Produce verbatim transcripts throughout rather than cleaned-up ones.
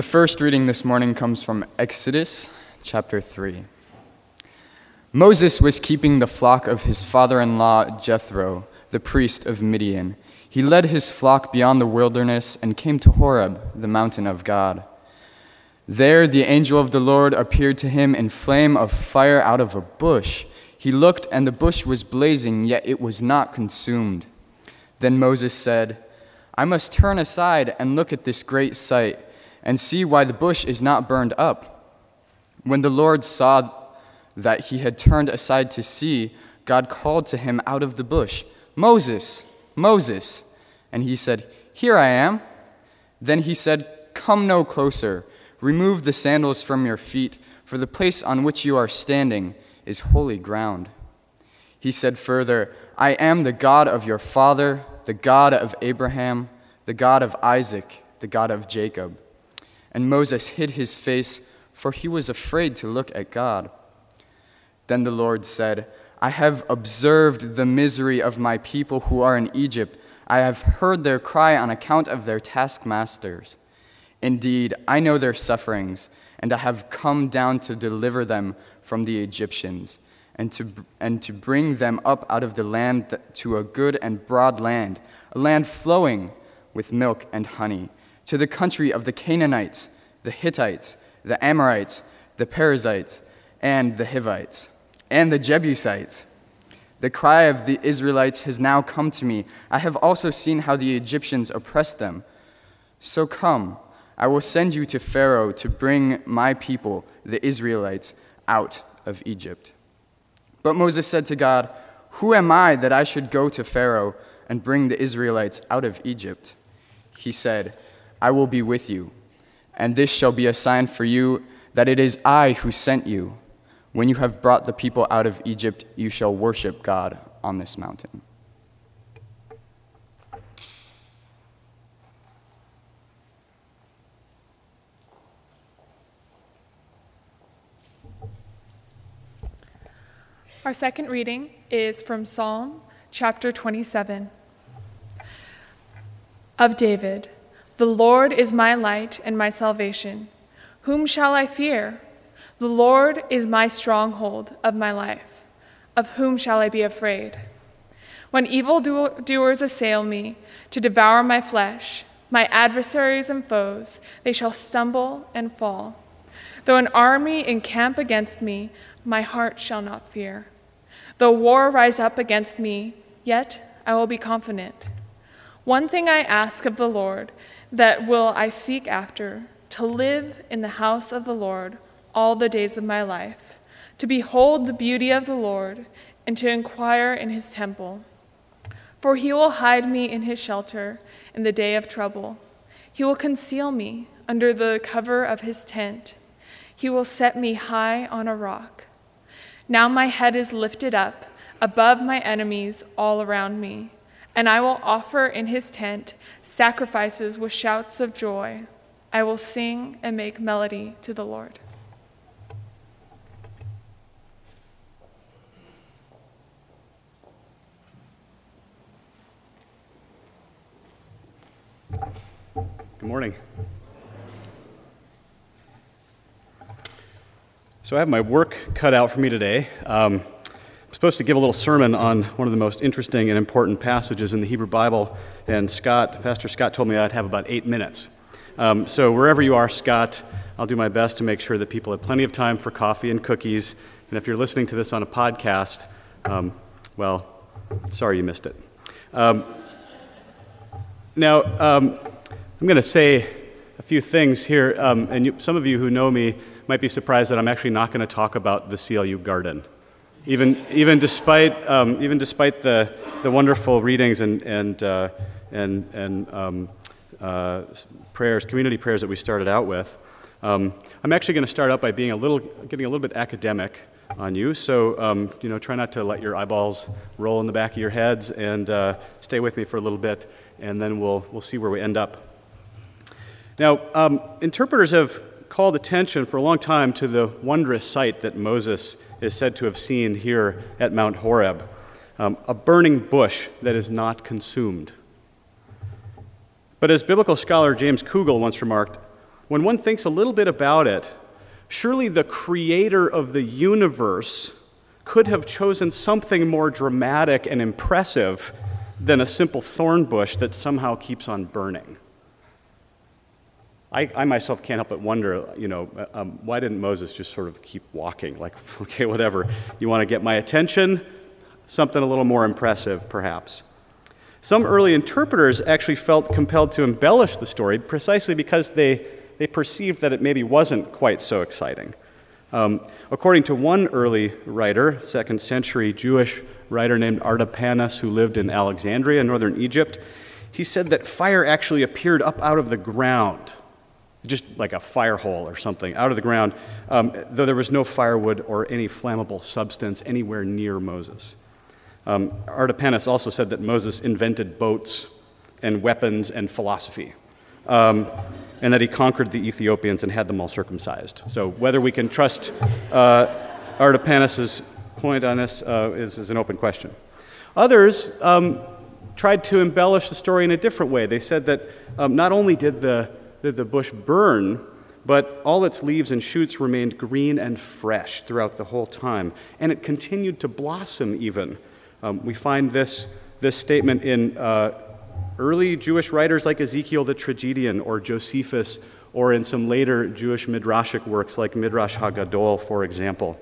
The first reading this morning comes from Exodus chapter three. Moses was keeping the flock of his father-in-law Jethro, the priest of Midian. He led his flock beyond the wilderness and came to Horeb, the mountain of God. There the angel of the Lord appeared to him in flame of fire out of a bush. He looked, and the bush was blazing, yet it was not consumed. Then Moses said, I must turn aside and look at this great sight, and see why the bush is not burned up. When the Lord saw that he had turned aside to see, God called to him out of the bush, Moses, Moses. And he said, Here I am. Then he said, Come no closer. Remove the sandals from your feet, for the place on which you are standing is holy ground. He said further, I am the God of your father, the God of Abraham, the God of Isaac, the God of Jacob. And Moses hid his face, for he was afraid to look at God. Then the Lord said, I have observed the misery of my people who are in Egypt. I have heard their cry on account of their taskmasters. Indeed, I know their sufferings, and I have come down to deliver them from the Egyptians, and to and to bring them up out of the land to a good and broad land, a land flowing with milk and honey, to the country of the Canaanites, the Hittites, the Amorites, the Perizzites, and the Hivites, and the Jebusites. The cry of the Israelites has now come to me. I have also seen how the Egyptians oppressed them. So come, I will send you to Pharaoh to bring my people, the Israelites, out of Egypt. But Moses said to God, Who am I that I should go to Pharaoh and bring the Israelites out of Egypt? He said, I will be with you, and this shall be a sign for you that it is I who sent you. When you have brought the people out of Egypt, you shall worship God on this mountain. Our second reading is from Psalm chapter twenty-seven. Of David, the Lord is my light and my salvation. Whom shall I fear? The Lord is my stronghold of my life. Of whom shall I be afraid? When evildoers assail me to devour my flesh, my adversaries and foes, they shall stumble and fall. Though an army encamp against me, my heart shall not fear. Though war rise up against me, yet I will be confident. One thing I ask of the Lord, that will I seek after, to live in the house of the Lord all the days of my life, to behold the beauty of the Lord, and to inquire in his temple. For he will hide me in his shelter in the day of trouble. He will conceal me under the cover of his tent. He will set me high on a rock. Now my head is lifted up above my enemies all around me, and I will offer in his tent sacrifices with shouts of joy. I will sing and make melody to the Lord. Good morning. So I have my work cut out for me today. Um, I'm supposed to give a little sermon on one of the most interesting and important passages in the Hebrew Bible, and Scott, Pastor Scott told me I'd have about eight minutes. Um, so wherever you are, Scott, I'll do my best to make sure that people have plenty of time for coffee and cookies, and if you're listening to this on a podcast, um, well, sorry you missed it. Um, now, um, I'm going to say a few things here, um, and you, some of you who know me might be surprised that I'm actually not going to talk about the C L U garden, even even despite um, even despite the the wonderful readings and and uh, and and um, uh, prayers, community prayers that we started out with. Um, I'm actually going to start out by being a little getting a little bit academic on you, so um, you know, try not to let your eyeballs roll in the back of your heads, and uh, stay with me for a little bit, and then we'll we'll see where we end up. Now, um, interpreters have called attention for a long time to the wondrous sight that Moses is said to have seen here at Mount Horeb, um, a burning bush that is not consumed. But as biblical scholar James Kugel once remarked, when one thinks a little bit about it, surely the creator of the universe could have chosen something more dramatic and impressive than a simple thorn bush that somehow keeps on burning. I, I myself can't help but wonder, you know, um, why didn't Moses just sort of keep walking? Like, okay, whatever. You want to get my attention? Something a little more impressive, perhaps. Some early interpreters actually felt compelled to embellish the story precisely because they, they perceived that it maybe wasn't quite so exciting. Um, according to one early writer, second century Jewish writer named Artapanus, who lived in Alexandria, northern Egypt, he said that fire actually appeared up out of the ground, just like a fire hole or something, out of the ground, um, though there was no firewood or any flammable substance anywhere near Moses. Um, Artapanus also said that Moses invented boats and weapons and philosophy, um, and that he conquered the Ethiopians and had them all circumcised. So whether we can trust uh, Artapanus's point on this uh, is, is an open question. Others um, tried to embellish the story in a different way. They said that um, not only did the, did the bush burn, but all its leaves and shoots remained green and fresh throughout the whole time, and it continued to blossom even. Um, we find this this statement in uh, early Jewish writers like Ezekiel the Tragedian or Josephus, or in some later Jewish Midrashic works like Midrash HaGadol, for example.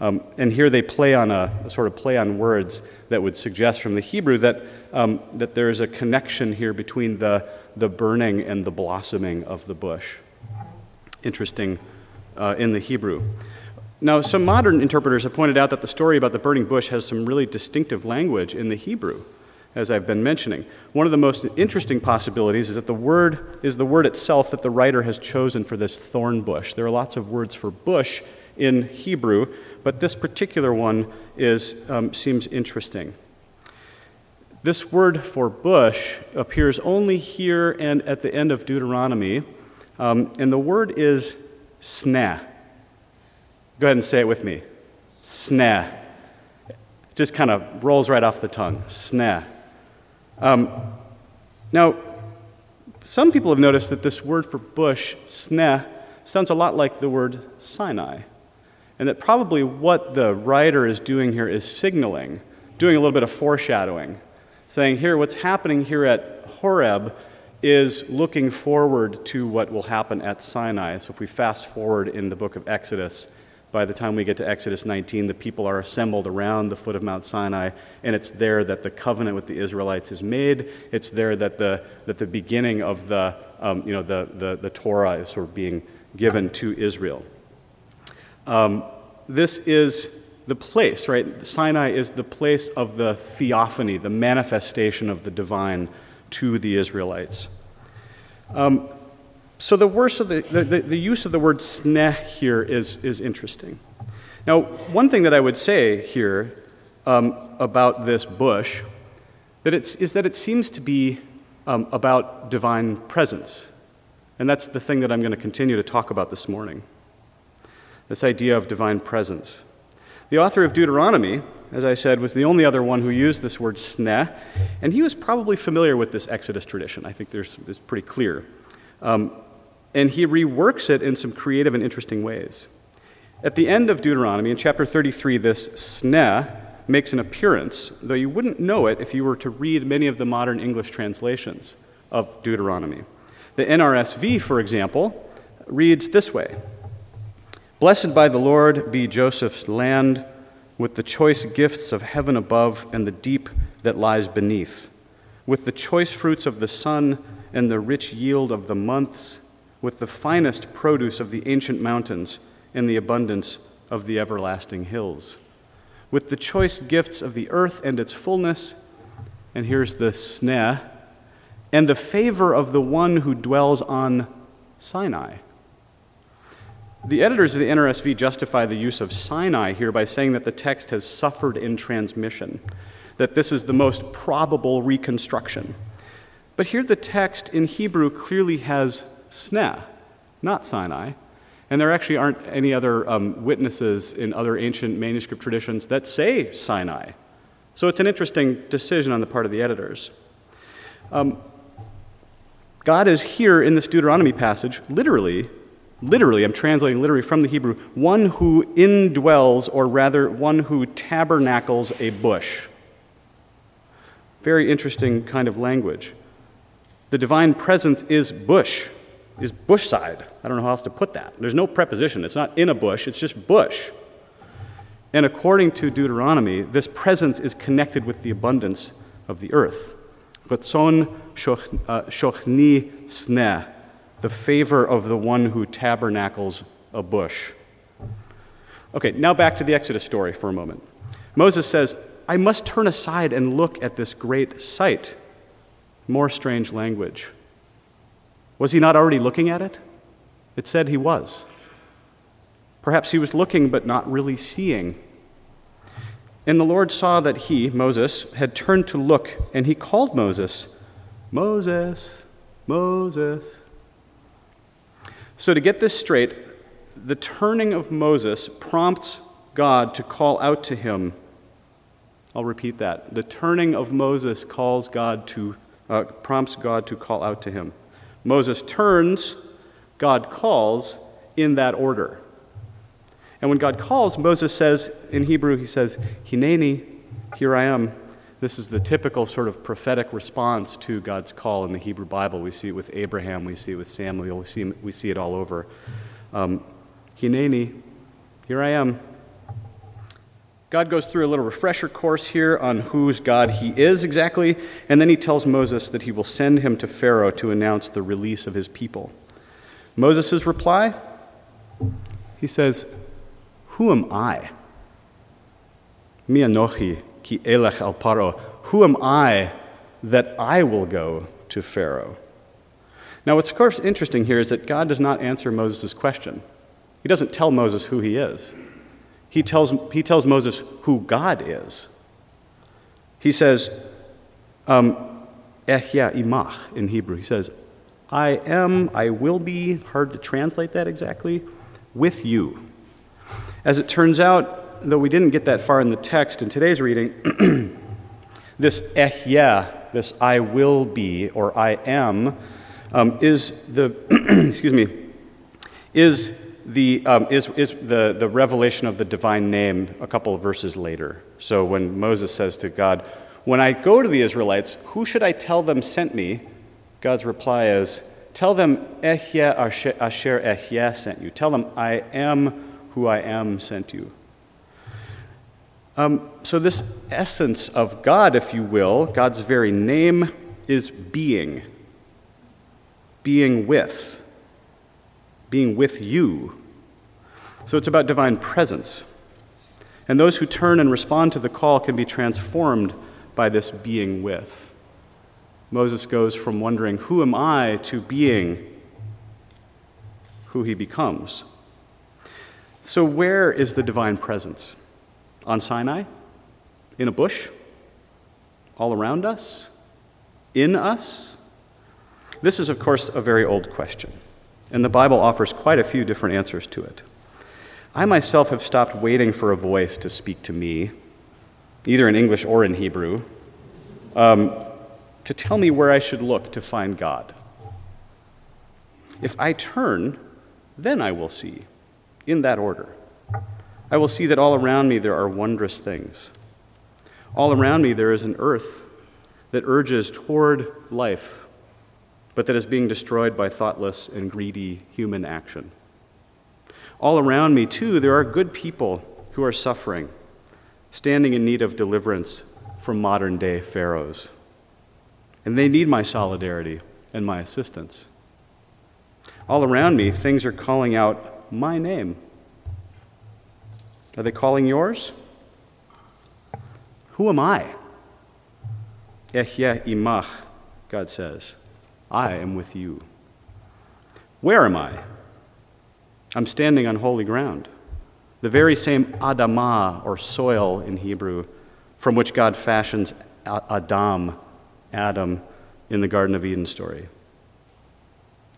Um, and here they play on a, a sort of play on words that would suggest from the Hebrew that um, that there is a connection here between the the burning and the blossoming of the bush. Interesting uh, in the Hebrew. Now, some modern interpreters have pointed out that the story about the burning bush has some really distinctive language in the Hebrew, as I've been mentioning. One of the most interesting possibilities is that the word is the word itself that the writer has chosen for this thorn bush. There are lots of words for bush in Hebrew, but this particular one is um, seems interesting. This word for bush appears only here and at the end of Deuteronomy, um, and the word is sneh. Go ahead and say it with me. Sneh. Just kind of rolls right off the tongue. Sneh. Um, now, some people have noticed that this word for bush, sneh, sounds a lot like the word Sinai, and that probably what the writer is doing here is signaling, doing a little bit of foreshadowing, saying here what's happening here at Horeb is looking forward to what will happen at Sinai. So if we fast forward in the book of Exodus, by the time we get to Exodus nineteen, the people are assembled around the foot of Mount Sinai, and it's there that the covenant with the Israelites is made. It's there that the that the beginning of the um, you know the, the the Torah is sort of being given to Israel. Um, this is the place, right? Sinai is the place of the theophany, the manifestation of the divine to the Israelites. Um, So the, worst of the, the, the use of the word sneh here is, is interesting. Now, one thing that I would say here um, about this bush that it's, is that it seems to be um, about divine presence. And that's the thing that I'm going to continue to talk about this morning, this idea of divine presence. The author of Deuteronomy, as I said, was the only other one who used this word sneh, and he was probably familiar with this Exodus tradition. I think there's, it's pretty clear. Um, And he reworks it in some creative and interesting ways. At the end of Deuteronomy, in chapter thirty-three, this sneh makes an appearance, though you wouldn't know it if you were to read many of the modern English translations of Deuteronomy. The N R S V, for example, reads this way: "Blessed by the Lord be Joseph's land, with the choice gifts of heaven above and the deep that lies beneath, with the choice fruits of the sun and the rich yield of the months, with the finest produce of the ancient mountains and the abundance of the everlasting hills, with the choice gifts of the earth and its fullness," and here's the sneh, "and the favor of the one who dwells on Sinai." The editors of the N R S V justify the use of Sinai here by saying that the text has suffered in transmission, that this is the most probable reconstruction. But here the text in Hebrew clearly has sneh, not Sinai, and there actually aren't any other um, witnesses in other ancient manuscript traditions that say Sinai. So it's an interesting decision on the part of the editors. Um, God is here in this Deuteronomy passage, literally, literally, I'm translating literally from the Hebrew, one who indwells, or rather, one who tabernacles a bush. Very interesting kind of language. The divine presence is bush, is bushside. I don't know how else to put that. There's no preposition. It's not in a bush. It's just bush. And according to Deuteronomy, this presence is connected with the abundance of the earth. Ratzon shochni sneh, the favor of the one who tabernacles a bush. Okay, now back to the Exodus story for a moment. Moses says, I must turn aside and look at this great sight. More strange language. Was he not already looking at it? It said he was. Perhaps he was looking but not really seeing. And the Lord saw that he, Moses, had turned to look, and he called Moses, Moses, Moses. So to get this straight, the turning of Moses prompts God to call out to him. I'll repeat that. The turning of Moses calls God to uh, prompts God to call out to him. Moses turns, God calls, in that order. And when God calls, Moses says, in Hebrew, he says, Hineni, here I am. This is the typical sort of prophetic response to God's call in the Hebrew Bible. We see it with Abraham, we see it with Samuel, we see, we see it all over. Um, Hineni, here I am. God goes through a little refresher course here on whose God he is exactly, and then he tells Moses that he will send him to Pharaoh to announce the release of his people. Moses' reply, he says, who am I? Mi anochi ki elech al paro. Who am I that I will go to Pharaoh? Now, what's of course interesting here is that God does not answer Moses' question. He doesn't tell Moses who he is. He tells, he tells Moses who God is. He says, um, Ehya imach in Hebrew. He says, I am, I will be, hard to translate that exactly, with you. As it turns out, though we didn't get that far in the text in today's reading, this Ehya, this I will be, or I am, um, is the, excuse me, is The, um, is, is the, the revelation of the divine name a couple of verses later. So when Moses says to God, when I go to the Israelites, who should I tell them sent me? God's reply is, tell them Ehya Asher Ehya sent you. Tell them I am who I am sent you. Um, so this essence of God, if you will, God's very name is being, being with. Being with you. So it's about divine presence. And those who turn and respond to the call can be transformed by this being with. Moses goes from wondering, who am I, to being who he becomes. So where is the divine presence? On Sinai? In a bush? All around us? In us? This is, of course, a very old question. And the Bible offers quite a few different answers to it. I myself have stopped waiting for a voice to speak to me, either in English or in Hebrew, um, to tell me where I should look to find God. If I turn, then I will see, in that order. I will see that all around me there are wondrous things. All around me there is an earth that urges toward life, but that is being destroyed by thoughtless and greedy human action. All around me, too, there are good people who are suffering, standing in need of deliverance from modern-day pharaohs. And they need my solidarity and my assistance. All around me, things are calling out my name. Are they calling yours? Who am I? Ehya imach, God says. I am with you. Where am I? I'm standing on holy ground, the very same adamah, or soil in Hebrew, from which God fashions Adam, Adam, in the Garden of Eden story.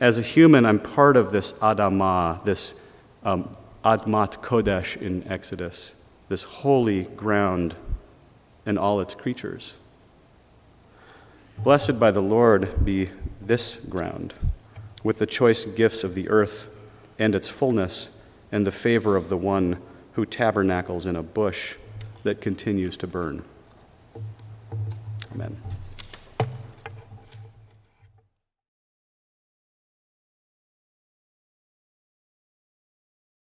As a human, I'm part of this adamah, this um, admat kodesh in Exodus, this holy ground and all its creatures. Blessed by the Lord be this ground, with the choice gifts of the earth and its fullness, and the favor of the one who tabernacles in a bush that continues to burn. Amen.